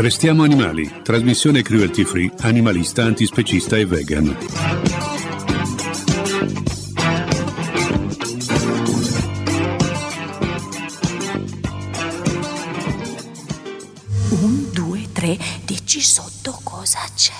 Restiamo Animali, trasmissione cruelty free, animalista, antispecista e vegan. Un, due, tre, dici sotto cosa c'è.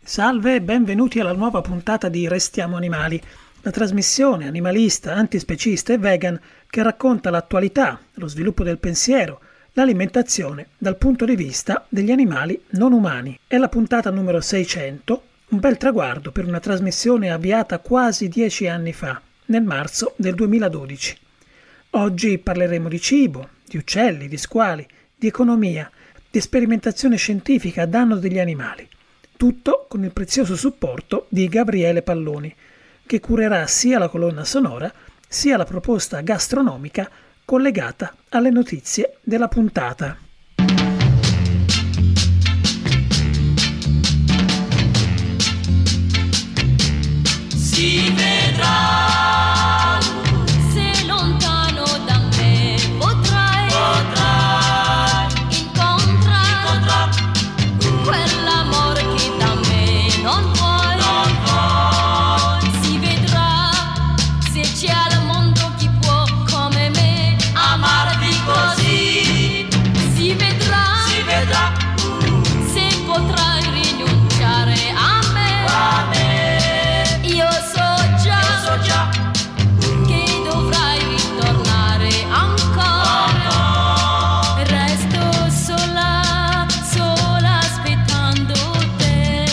Salve e benvenuti alla nuova puntata di Restiamo Animali, la trasmissione animalista, antispecista e vegan che racconta l'attualità, lo sviluppo del pensiero, l'alimentazione dal punto di vista degli animali non umani. È la puntata numero 600, un bel traguardo per una trasmissione avviata quasi 10 anni fa, nel marzo del 2012. Oggi parleremo di cibo, di uccelli, di squali, di economia, di sperimentazione scientifica a danno degli animali. Tutto con il prezioso supporto di Gabriele Palloni, che curerà sia la colonna sonora sia la proposta gastronomica collegata alle notizie della puntata. Si vedrà se lontano da me potrai incontrare quell'amore che da me non vuoi. Si vedrà se c'è al mondo chi può come me amarti così. Si vedrà se potrai rinunciare a me. Io so già che dovrai ritornare ancora. Resto sola aspettando te.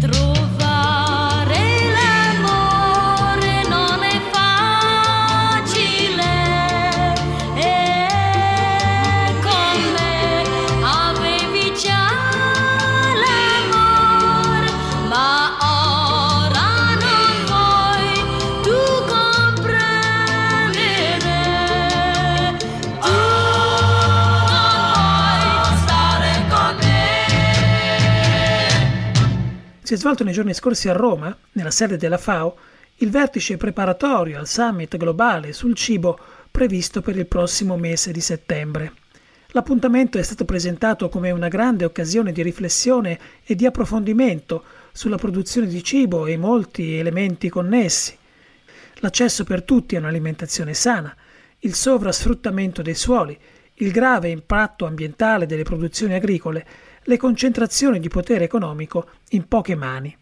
Trovare l'amore non è facile. E con me avevi già l'amore, ma ora non vuoi tu comprendere. Tu non vuoi stare con me. Si è svolto nei giorni scorsi a Roma, nella sede della FAO, il vertice preparatorio al summit globale sul cibo previsto per il prossimo mese di settembre. L'appuntamento è stato presentato come una grande occasione di riflessione e di approfondimento sulla produzione di cibo e i molti elementi connessi. L'accesso per tutti a un'alimentazione sana, il sovrasfruttamento dei suoli, il grave impatto ambientale delle produzioni agricole, le concentrazioni di potere economico in poche mani.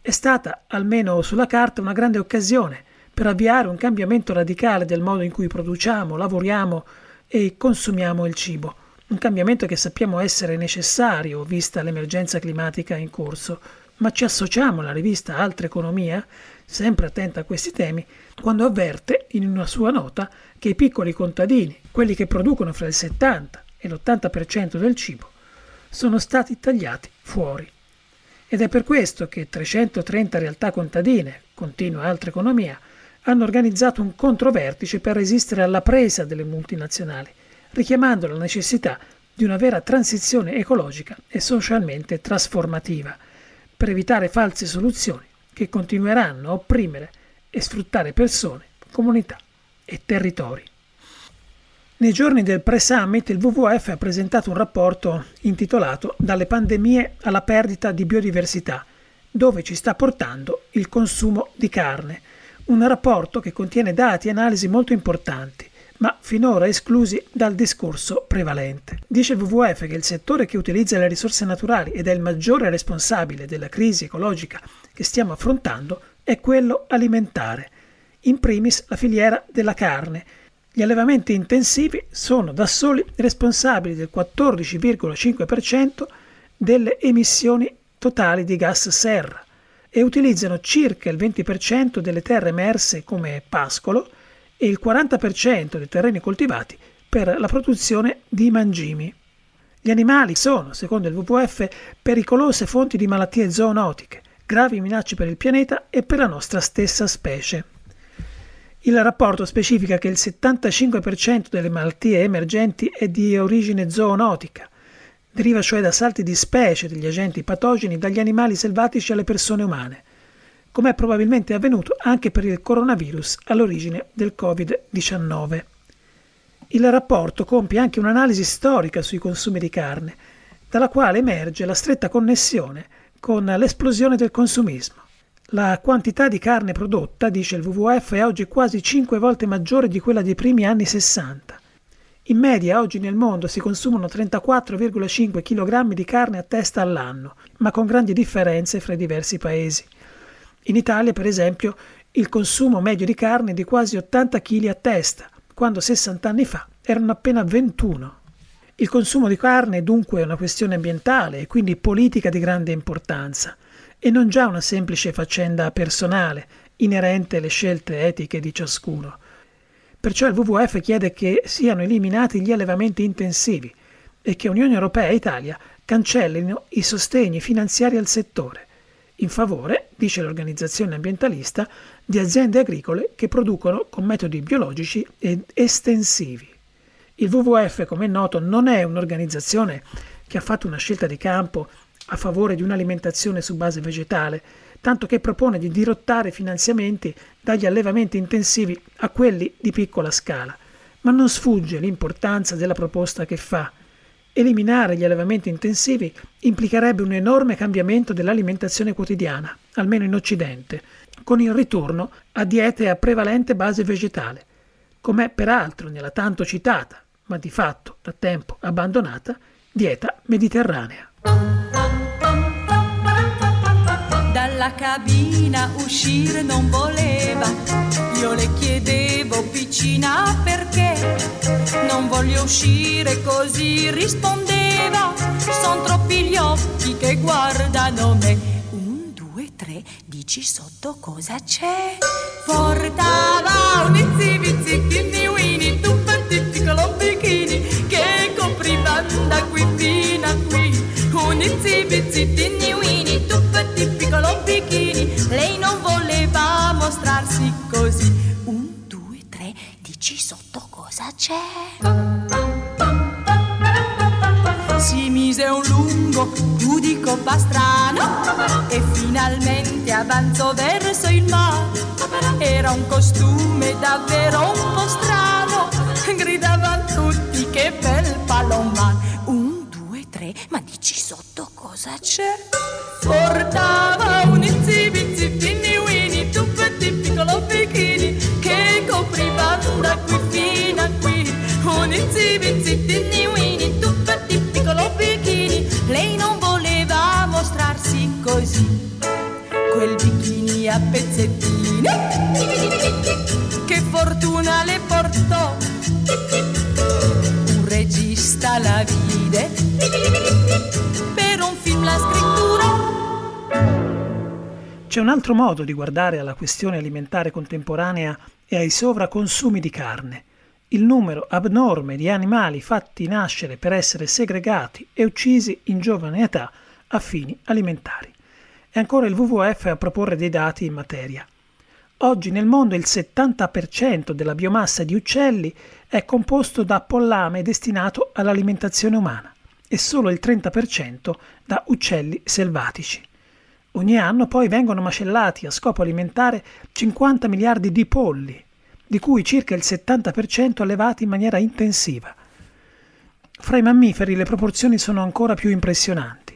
È stata, almeno sulla carta, una grande occasione per avviare un cambiamento radicale del modo in cui produciamo, lavoriamo e consumiamo il cibo, un cambiamento che sappiamo essere necessario vista l'emergenza climatica in corso, ma ci associamo alla rivista Altreconomia, sempre attenta a questi temi, quando avverte in una sua nota che i piccoli contadini, quelli che producono fra il 70 e l'80% del cibo, sono stati tagliati fuori. Ed è per questo che 330 realtà contadine, continua Altreconomia, hanno organizzato un controvertice per resistere alla presa delle multinazionali, richiamando la necessità di una vera transizione ecologica e socialmente trasformativa, per evitare false soluzioni che continueranno a opprimere e sfruttare persone, comunità e territori. Nei giorni del pre-summit il WWF ha presentato un rapporto intitolato Dalle pandemie alla perdita di biodiversità, dove ci sta portando il consumo di carne, un rapporto che contiene dati e analisi molto importanti, ma finora esclusi dal discorso prevalente. Dice il WWF che il settore che utilizza le risorse naturali ed è il maggiore responsabile della crisi ecologica che stiamo affrontando è quello alimentare, in primis la filiera della carne. Gli allevamenti intensivi sono da soli responsabili del 14,5% delle emissioni totali di gas serra e utilizzano circa il 20% delle terre emerse come pascolo e il 40% dei terreni coltivati per la produzione di mangimi. Gli animali sono, secondo il WWF, pericolose fonti di malattie zoonotiche, gravi minacce per il pianeta e per la nostra stessa specie. Il rapporto specifica che il 75% delle malattie emergenti è di origine zoonotica, deriva cioè da salti di specie degli agenti patogeni dagli animali selvatici alle persone umane, come è probabilmente avvenuto anche per il coronavirus all'origine del Covid-19. Il rapporto compie anche un'analisi storica sui consumi di carne, dalla quale emerge la stretta connessione con l'esplosione del consumismo. La quantità di carne prodotta, dice il WWF, è oggi quasi 5 volte maggiore di quella dei primi anni 60. In media oggi nel mondo si consumano 34,5 kg di carne a testa all'anno, ma con grandi differenze fra i diversi paesi. In Italia, per esempio, il consumo medio di carne è di quasi 80 kg a testa, quando 60 anni fa erano appena 21. Il consumo di carne dunque è una questione ambientale e quindi politica di grande importanza, e non già una semplice faccenda personale, inerente alle scelte etiche di ciascuno. Perciò il WWF chiede che siano eliminati gli allevamenti intensivi e che Unione Europea e Italia cancellino i sostegni finanziari al settore, in favore, dice l'organizzazione ambientalista, di aziende agricole che producono con metodi biologici ed estensivi. Il WWF, come è noto, non è un'organizzazione che ha fatto una scelta di campo a favore di un'alimentazione su base vegetale, tanto che propone di dirottare finanziamenti dagli allevamenti intensivi a quelli di piccola scala. Ma non sfugge l'importanza della proposta che fa. Eliminare gli allevamenti intensivi implicherebbe un enorme cambiamento dell'alimentazione quotidiana, almeno in Occidente, con il ritorno a diete a prevalente base vegetale, com'è peraltro nella tanto citata, ma di fatto da tempo abbandonata, dieta mediterranea. Dalla cabina uscire non voleva, io le chiedevo piccina perché non voglio uscire, così rispondeva, son troppi gli occhi che guardano me. 3, dici sotto cosa c'è? Portava un izzi vizzichini winni, tuppattitti colombichini, che coprivano da qui fino a qui. Un izzi vizzichini winni, tuppattitti colombichini, lei non voleva mostrarsi così. 1, 2, 3, dici sotto cosa c'è? Si mise un lungo pudico pastrano e finalmente avanzò verso il mare. Era un costume davvero un po' strano, gridavano tutti che bel palomar. 1, 2, 3, ma dici sotto cosa c'è? Portava un izzi bizzi pinni winni, tuppetti piccolo bikini, che coprivano da qui fino a qui. Un izzi bizzi pinni winni, tuppetti piccolo bikini, lei non voleva mostrarsi così. Quel bikini a pezzettini, che fortuna le portò. Un regista la vide, per un film la scrittura. C'è un altro modo di guardare alla questione alimentare contemporanea e ai sovraconsumi di carne. Il numero abnorme di animali fatti nascere per essere segregati e uccisi in giovane età a fini alimentari. E ancora il WWF a proporre dei dati in materia. Oggi nel mondo il 70% della biomassa di uccelli è composto da pollame destinato all'alimentazione umana e solo il 30% da uccelli selvatici. Ogni anno poi vengono macellati a scopo alimentare 50 miliardi di polli, di cui circa il 70% allevati in maniera intensiva. Fra i mammiferi le proporzioni sono ancora più impressionanti.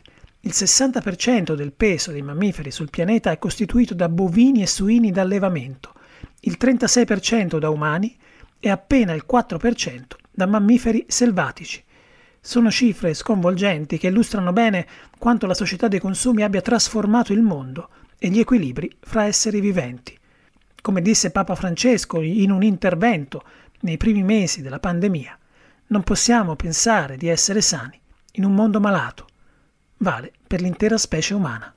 Il 60% del peso dei mammiferi sul pianeta è costituito da bovini e suini d'allevamento, il 36% da umani e appena il 4% da mammiferi selvatici. Sono cifre sconvolgenti che illustrano bene quanto la società dei consumi abbia trasformato il mondo e gli equilibri fra esseri viventi. Come disse Papa Francesco in un intervento nei primi mesi della pandemia, non possiamo pensare di essere sani in un mondo malato. Vale per l'intera specie umana.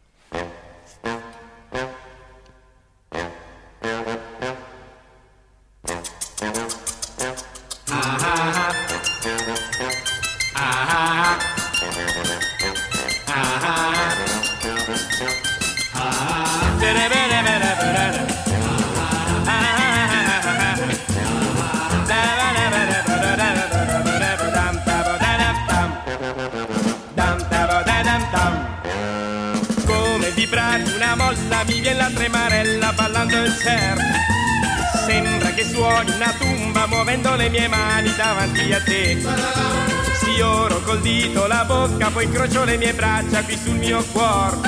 Mi viene la tremarella ballando il surf, sembra che suoni una tumba muovendo le mie mani davanti a te. Si miglioro col dito la bocca, poi incrocio le mie braccia qui sul mio cuor.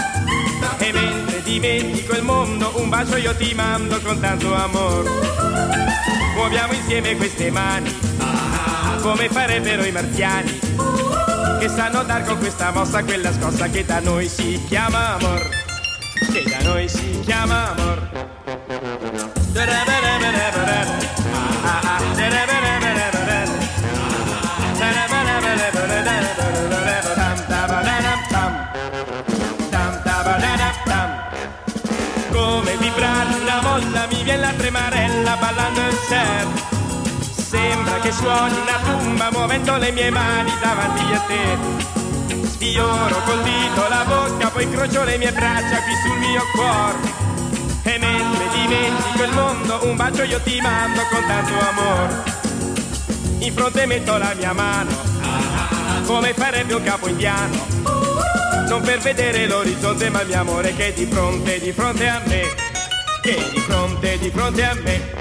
E mentre dimentico il mondo, un bacio io ti mando con tanto amor. Muoviamo insieme queste mani, come farebbero i marziani, che sanno dar con questa mossa quella scossa che da noi si chiama amor, che da noi si chiama amor. Come vibrare una molla, mi viene la tremarella ballando il surf. Sembra che suoni una tumba muovendo le mie mani davanti a te. Sfioro col dito la bocca, poi incrocio le mie braccia qui sul mio cuore. E mentre dimentico il mondo, un bacio io ti mando con tanto amor. In fronte metto la mia mano, come farebbe un capo indiano, non per vedere l'orizzonte, ma il mio amore che è di fronte a me, che è di fronte a me.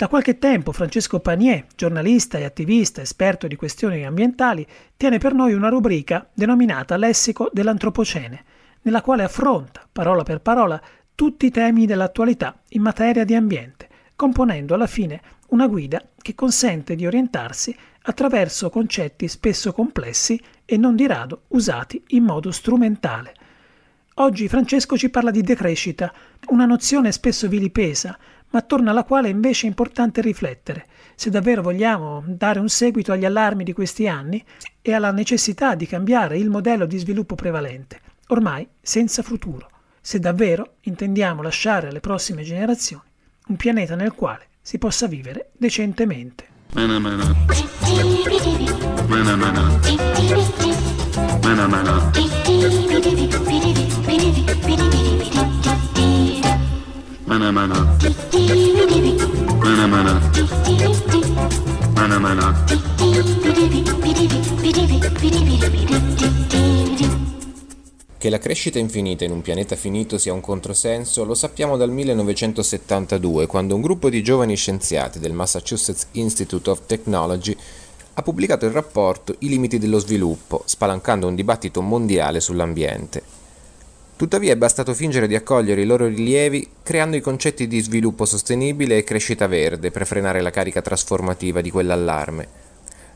Da qualche tempo Francesco Panier, giornalista e attivista esperto di questioni ambientali, tiene per noi una rubrica denominata Lessico dell'Antropocene, nella quale affronta, parola per parola, tutti i temi dell'attualità in materia di ambiente, componendo alla fine una guida che consente di orientarsi attraverso concetti spesso complessi e non di rado usati in modo strumentale. Oggi Francesco ci parla di decrescita, una nozione spesso vilipesa, ma attorno alla quale invece è importante riflettere, se davvero vogliamo dare un seguito agli allarmi di questi anni e alla necessità di cambiare il modello di sviluppo prevalente, ormai senza futuro, se davvero intendiamo lasciare alle prossime generazioni un pianeta nel quale si possa vivere decentemente. Che la crescita infinita in un pianeta finito sia un controsenso lo sappiamo dal 1972, quando un gruppo di giovani scienziati del Massachusetts Institute of Technology ha pubblicato il rapporto I limiti dello sviluppo, spalancando un dibattito mondiale sull'ambiente. Tuttavia è bastato fingere di accogliere i loro rilievi, creando i concetti di sviluppo sostenibile e crescita verde per frenare la carica trasformativa di quell'allarme.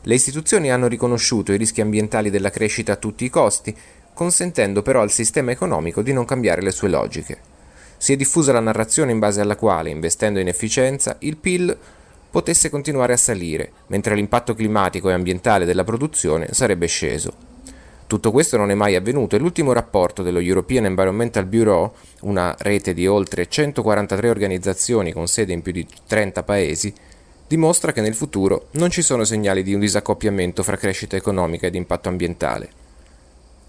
Le istituzioni hanno riconosciuto i rischi ambientali della crescita a tutti i costi, consentendo però al sistema economico di non cambiare le sue logiche. Si è diffusa la narrazione in base alla quale, investendo in efficienza, il PIL potesse continuare a salire, mentre l'impatto climatico e ambientale della produzione sarebbe sceso. Tutto questo non è mai avvenuto e l'ultimo rapporto dello European Environmental Bureau, una rete di oltre 143 organizzazioni con sede in più di 30 paesi, dimostra che nel futuro non ci sono segnali di un disaccoppiamento fra crescita economica ed impatto ambientale.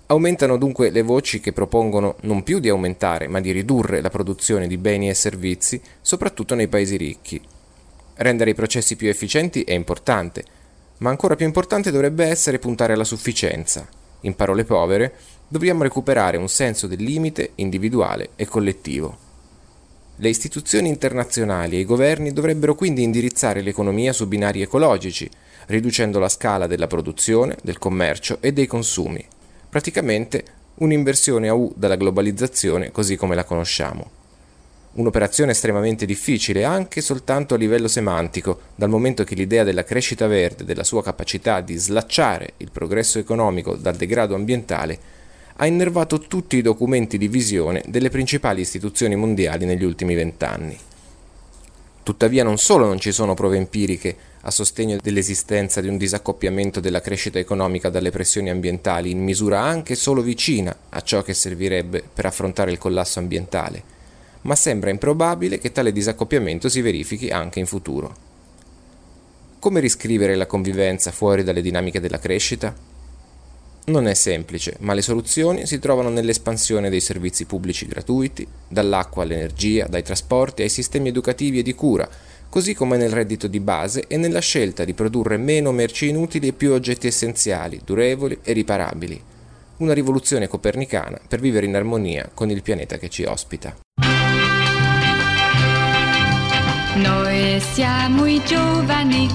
Aumentano dunque le voci che propongono non più di aumentare, ma di ridurre la produzione di beni e servizi, soprattutto nei paesi ricchi. Rendere i processi più efficienti è importante, ma ancora più importante dovrebbe essere puntare alla sufficienza. In parole povere, dobbiamo recuperare un senso del limite individuale e collettivo. Le istituzioni internazionali e i governi dovrebbero quindi indirizzare l'economia su binari ecologici, riducendo la scala della produzione, del commercio e dei consumi. Praticamente un'inversione a U dalla globalizzazione così come la conosciamo. Un'operazione estremamente difficile anche soltanto a livello semantico, dal momento che l'idea della crescita verde, della sua capacità di slacciare il progresso economico dal degrado ambientale, ha innervato tutti i documenti di visione delle principali istituzioni mondiali negli ultimi 20 anni. Tuttavia non solo non ci sono prove empiriche a sostegno dell'esistenza di un disaccoppiamento della crescita economica dalle pressioni ambientali in misura anche solo vicina a ciò che servirebbe per affrontare il collasso ambientale, ma sembra improbabile che tale disaccoppiamento si verifichi anche in futuro. Come riscrivere la convivenza fuori dalle dinamiche della crescita? Non è semplice, ma le soluzioni si trovano nell'espansione dei servizi pubblici gratuiti, dall'acqua all'energia, dai trasporti ai sistemi educativi e di cura, così come nel reddito di base e nella scelta di produrre meno merci inutili e più oggetti essenziali, durevoli e riparabili. Una rivoluzione copernicana per vivere in armonia con il pianeta che ci ospita. Noi siamo i giovani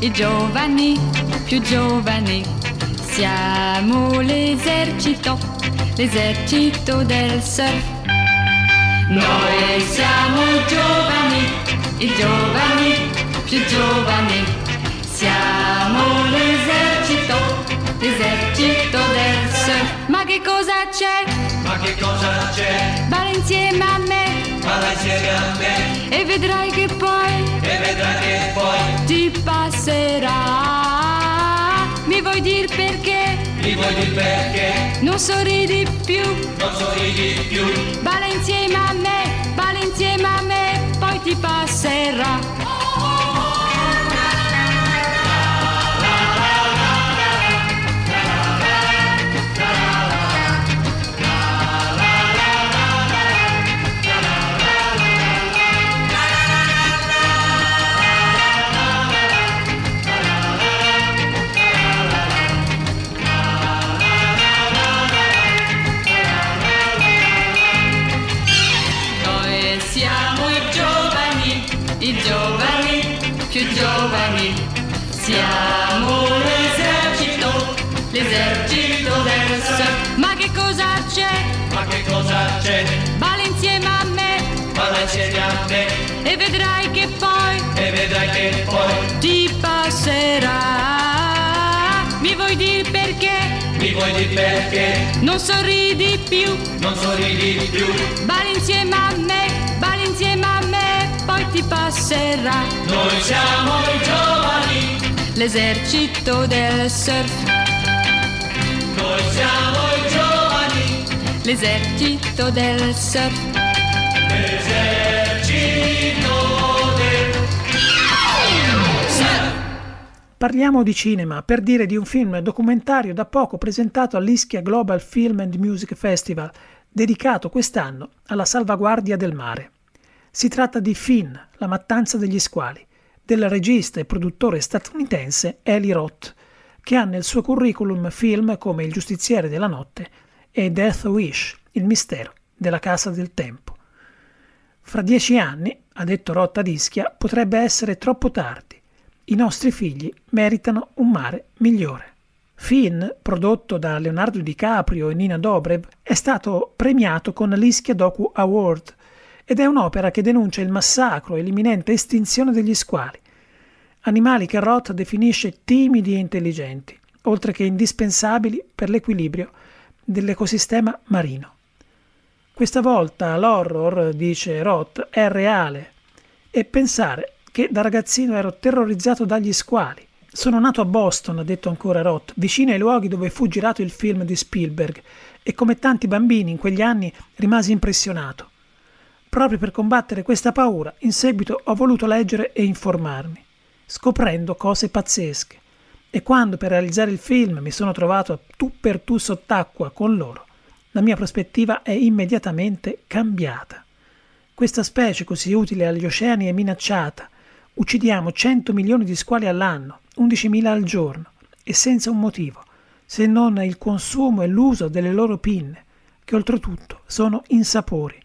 più giovani, siamo l'esercito del surf. Noi siamo i giovani più giovani, siamo l'esercito del surf. Ma che cosa c'è? Ma che cosa c'è? Balla insieme a me. E vedrai che poi ti passerà. Mi vuoi dir perché? Mi vuoi dir perché? Non sorridi più. Non sorridi più. Balla insieme a me, balla insieme a me, poi ti passerà. Siamo l'esercito del surf. Ma che cosa c'è? Ma che cosa c'è? Balla insieme a me, balla insieme a me. E vedrai che poi ti passerà. Mi vuoi dir perché? Mi vuoi dir perché? Non sorridi più, non sorridi più. Balla insieme a me, poi ti passerà. Noi siamo i giovani, l'esercito del surf. Noi siamo i giovani, l'esercito del surf. L'esercito del surf. Parliamo di cinema per dire di un film documentario da poco presentato all'Ischia Global Film and Music Festival, dedicato quest'anno alla salvaguardia del mare. Si tratta di Fin, la mattanza degli squali, del regista e produttore statunitense Eli Roth, che ha nel suo curriculum film come Il giustiziere della notte e Death Wish, il mistero della casa del tempo. Fra 10 anni, ha detto Roth ad Ischia, potrebbe essere troppo tardi. I nostri figli meritano un mare migliore. Fin, prodotto da Leonardo DiCaprio e Nina Dobrev, è stato premiato con l'Ischia Docu Award ed è un'opera che denuncia il massacro e l'imminente estinzione degli squali, animali che Roth definisce timidi e intelligenti, oltre che indispensabili per l'equilibrio dell'ecosistema marino. Questa volta l'horror, dice Roth, è reale, e pensare che da ragazzino ero terrorizzato dagli squali. Sono nato a Boston, ha detto ancora Roth, vicino ai luoghi dove fu girato il film di Spielberg, e come tanti bambini in quegli anni rimasi impressionato. Proprio per combattere questa paura, in seguito ho voluto leggere e informarmi, scoprendo cose pazzesche. E quando per realizzare il film mi sono trovato a tu per tu sott'acqua con loro, la mia prospettiva è immediatamente cambiata. Questa specie così utile agli oceani è minacciata. Uccidiamo 100 milioni di squali all'anno, 11.000 al giorno, e senza un motivo, se non il consumo e l'uso delle loro pinne, che oltretutto sono insapori.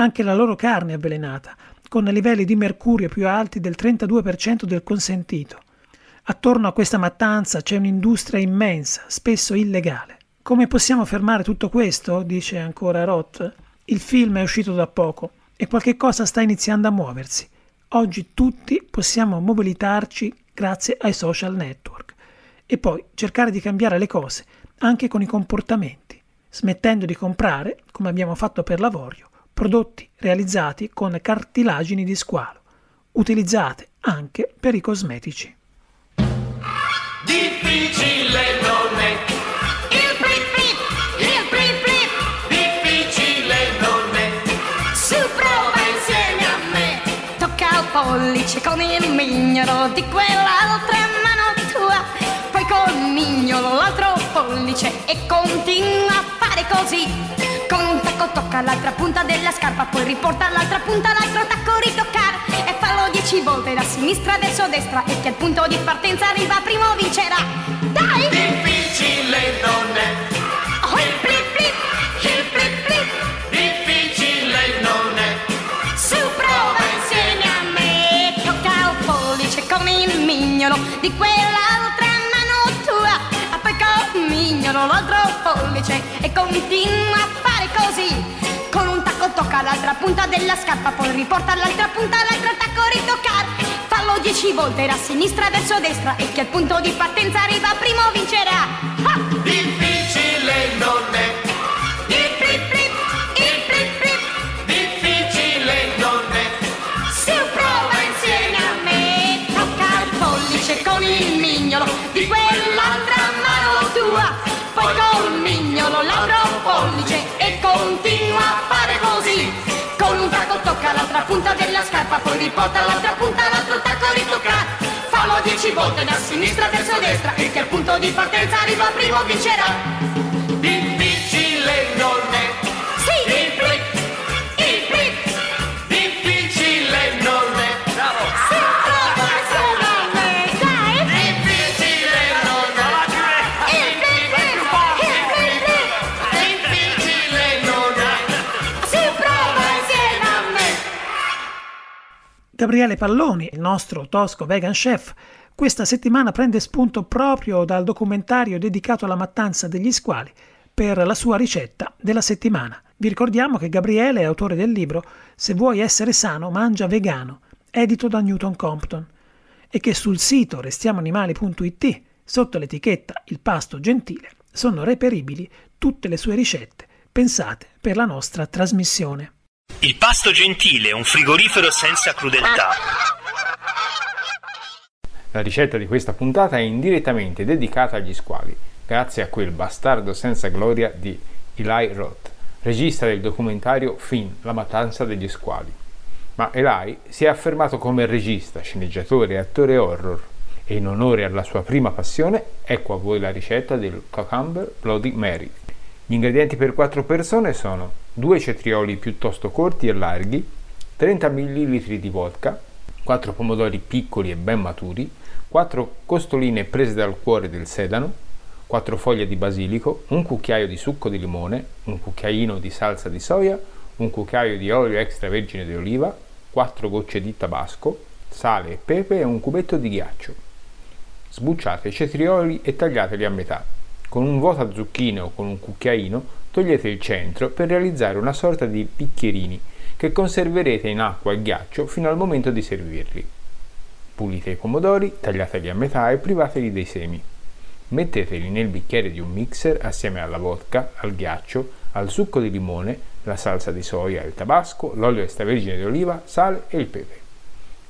Anche la loro carne è avvelenata, con livelli di mercurio più alti del 32% del consentito. Attorno a questa mattanza c'è un'industria immensa, spesso illegale. Come possiamo fermare tutto questo? Dice ancora Roth. Il film è uscito da poco e qualche cosa sta iniziando a muoversi. Oggi tutti possiamo mobilitarci grazie ai social network e poi cercare di cambiare le cose anche con i comportamenti, smettendo di comprare, come abbiamo fatto per l'avorio, prodotti realizzati con cartilagini di squalo, utilizzate anche per i cosmetici. Difficile non è. Pollice con il mignolo di quell'altra mano tua, poi col mignolo l'altro pollice e continua a fare così. Con un tacco tocca l'altra punta della scarpa, poi riporta l'altra punta, l'altro tacco ritoccare e fallo 10 10 volte da sinistra verso destra e chi al punto di partenza arriva primo vincerà. Dai! Difficile non è. Oh, il flip flip, difficile non è. Su, prova insieme a me, tocca il pollice come il mignolo di quell'altra mano tua, e poi col mignolo l'altro pollice e continua a fare così. Con un tacco tocca l'altra punta della scarpa, poi riporta l'altra punta, l'altro tacco ritoccar. Fallo 10 volte da sinistra verso destra e chi al punto di partenza arriva primo vincerà. Ha! Difficile non è. Il flip flip, il flip flip, difficile non è. Si prova insieme a me, tocca il pollice con il mignolo di quell'altra mano tua, poi col mignolo l'altro pollice e continua a fare così. Con un tacco tocca l'altra punta della scarpa, poi riporta l'altra punta, l'altro tacco ritocca. Fallo 10 volte da sinistra verso destra e che al punto di partenza arriva primo vincerà. Difficile non è. Sì! Il flip, difficile non è. Bravo! Si trova solamente, dai! Difficile non è. Difficile non è. Si prova insieme a me. Gabriele Palloni, il nostro tosco vegan chef, questa settimana prende spunto proprio dal documentario dedicato alla mattanza degli squali per la sua ricetta della settimana. Vi ricordiamo che Gabriele è autore del libro Se vuoi essere sano, mangia vegano, edito da Newton Compton, e che sul sito restiamoanimali.it, sotto l'etichetta Il pasto gentile, sono reperibili tutte le sue ricette pensate per la nostra trasmissione. Il pasto gentile, un frigorifero senza crudeltà. La ricetta di questa puntata è indirettamente dedicata agli squali, grazie a quel bastardo senza gloria di Eli Roth, regista del documentario Fin, la mattanza degli squali. Ma Eli si è affermato come regista, sceneggiatore e attore horror, e in onore alla sua prima passione ecco a voi la ricetta del Cucumber Bloody Mary. Gli ingredienti per 4 persone sono 2 cetrioli piuttosto corti e larghi, 30 ml di vodka, 4 pomodori piccoli e ben maturi, 4 costoline prese dal cuore del sedano, 4 foglie di basilico, un cucchiaio di succo di limone, un cucchiaino di salsa di soia, un cucchiaio di olio extravergine di oliva, 4 gocce di tabasco, sale e pepe e un cubetto di ghiaccio. Sbucciate i cetrioli e tagliateli a metà. Con un vuota zucchine o con un cucchiaino togliete il centro per realizzare una sorta di bicchierini che conserverete in acqua e ghiaccio fino al momento di servirli. Pulite i pomodori, tagliateli a metà e privateli dei semi. Metteteli nel bicchiere di un mixer assieme alla vodka, al ghiaccio, al succo di limone, la salsa di soia, il tabasco, l'olio extravergine di oliva, sale e il pepe.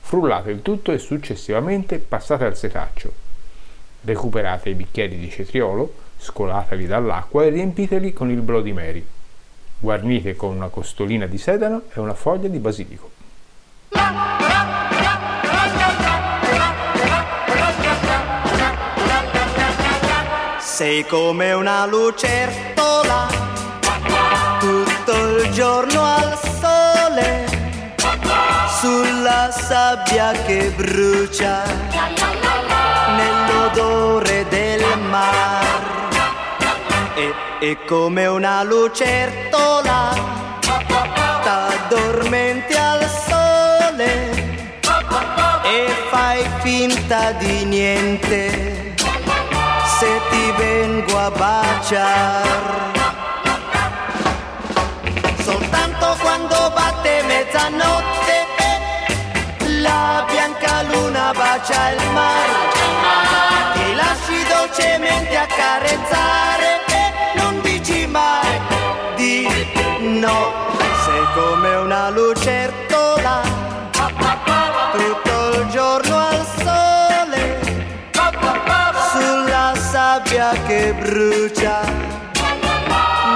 Frullate il tutto e successivamente passate al setaccio. Recuperate i bicchieri di cetriolo, scolateli dall'acqua e riempiteli con il Bloody Mary. Guarnite con una costolina di sedano e una foglia di basilico. Sei come una lucertola, tutto il giorno al sole, sulla sabbia che brucia, nell'odore del mare. E come una lucertola, t'addormenti al sole e fai finta di niente se ti vengo a baciar. Soltanto quando batte mezzanotte la bianca luna bacia il mare, ti lasci dolcemente accarezzare e non dici mai di no. Sei come una lucertola, tutto il giorno al sole, sabbia che brucia,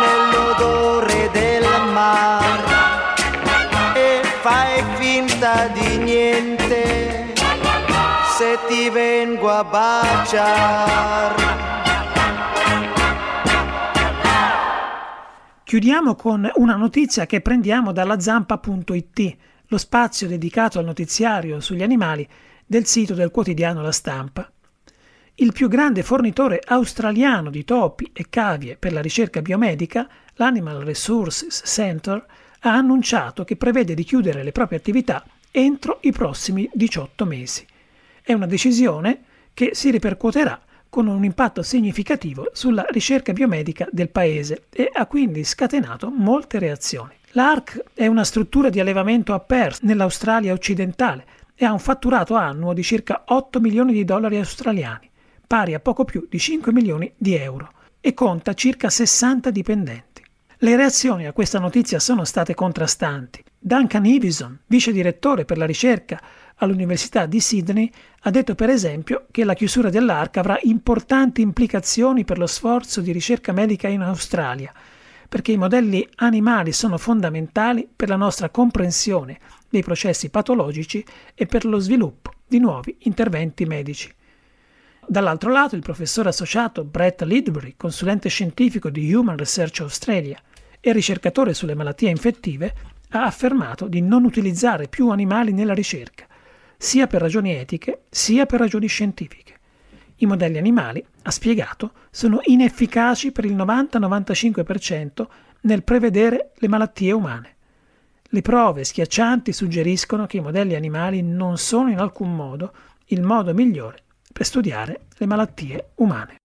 nell'odore del mare, e fai finta di niente se ti vengo a baciar. Chiudiamo con una notizia che prendiamo dalla zampa.it, lo spazio dedicato al notiziario sugli animali del sito del quotidiano La Stampa. Il più grande fornitore australiano di topi e cavie per la ricerca biomedica, l'Animal Resources Center, ha annunciato che prevede di chiudere le proprie attività entro i prossimi 18 mesi. È una decisione che si ripercuoterà con un impatto significativo sulla ricerca biomedica del paese e ha quindi scatenato molte reazioni. L'ARC è una struttura di allevamento a Perth, nell'Australia occidentale, e ha un fatturato annuo di circa 8 milioni di dollari australiani, pari a poco più di 5 milioni di euro, e conta circa 60 dipendenti. Le reazioni a questa notizia sono state contrastanti. Duncan Iveson, vice direttore per la ricerca all'Università di Sydney, ha detto per esempio che la chiusura dell'ARC avrà importanti implicazioni per lo sforzo di ricerca medica in Australia, perché i modelli animali sono fondamentali per la nostra comprensione dei processi patologici e per lo sviluppo di nuovi interventi medici. Dall'altro lato, il professore associato Brett Lidbury, consulente scientifico di Human Research Australia e ricercatore sulle malattie infettive, ha affermato di non utilizzare più animali nella ricerca, sia per ragioni etiche, sia per ragioni scientifiche. I modelli animali, ha spiegato, sono inefficaci per il 90-95% nel prevedere le malattie umane. Le prove schiaccianti suggeriscono che i modelli animali non sono in alcun modo il modo migliore per studiare le malattie umane.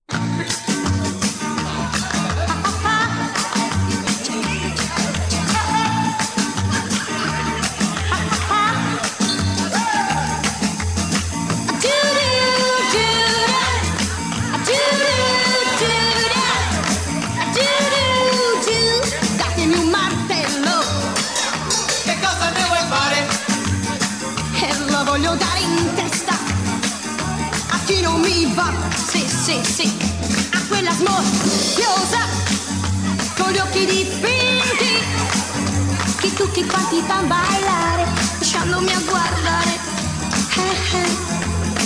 Sì, a quella smorfiosa con gli occhi dipinti che tutti quanti fanno bailare lasciandomi a guardare,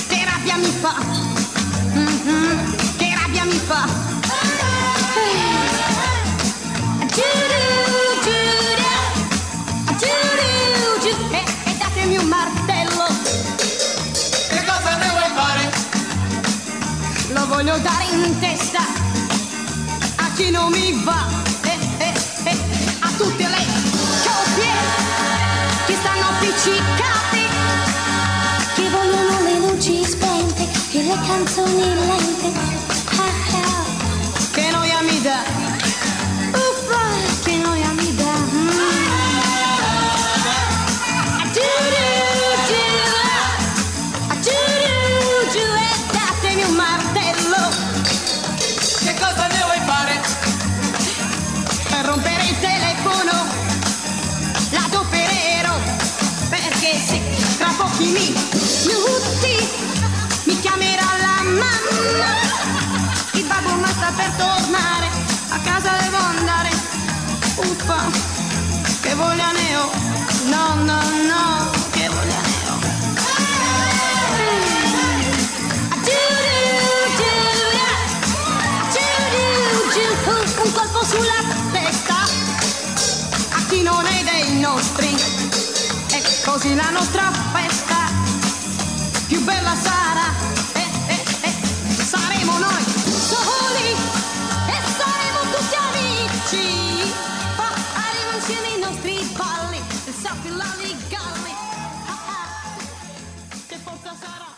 che rabbia mi fa, che rabbia mi fa. E datemi un martello, che cosa ne vuoi fare? Lo voglio dare in testa a chi non mi va, a tutte le copie che stanno appiccicate, che vogliono le luci spente e le canzoni lente, che noia mi dà, uffa, che noia mi dà. Minuti mi chiamerà la mamma, il babbo ma sta per tornare, a casa devo andare, uffa, che voglia ne ho, no no no, che voglia ne ho. Un colpo sulla testa a chi non è dei nostri, è così la nostra festa più bella sarà, saremo noi soli e saremo tutti amici, faremo insieme i nostri balli, il saffiolali galli, che forza sarà.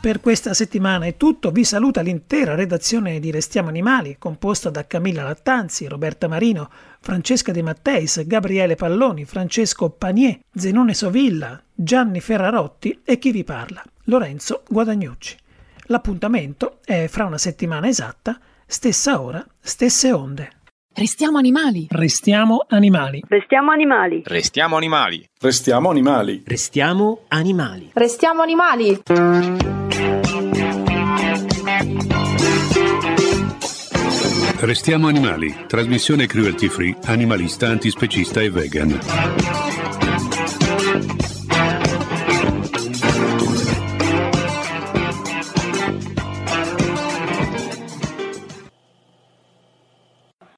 Per questa settimana è tutto, vi saluta l'intera redazione di Restiamo Animali, composta da Camilla Lattanzi, Roberta Marino, Francesca De Matteis, Gabriele Palloni, Francesco Panier, Zenone Sovilla, Gianni Ferrarotti e chi vi parla, Lorenzo Guadagnucci. L'appuntamento è fra una settimana esatta, stessa ora, stesse onde. Restiamo animali. Restiamo animali. Restiamo animali. Restiamo animali. Restiamo animali. Restiamo animali. Restiamo animali. Restiamo animali. Trasmissione cruelty free, animalista, antispecista e vegan.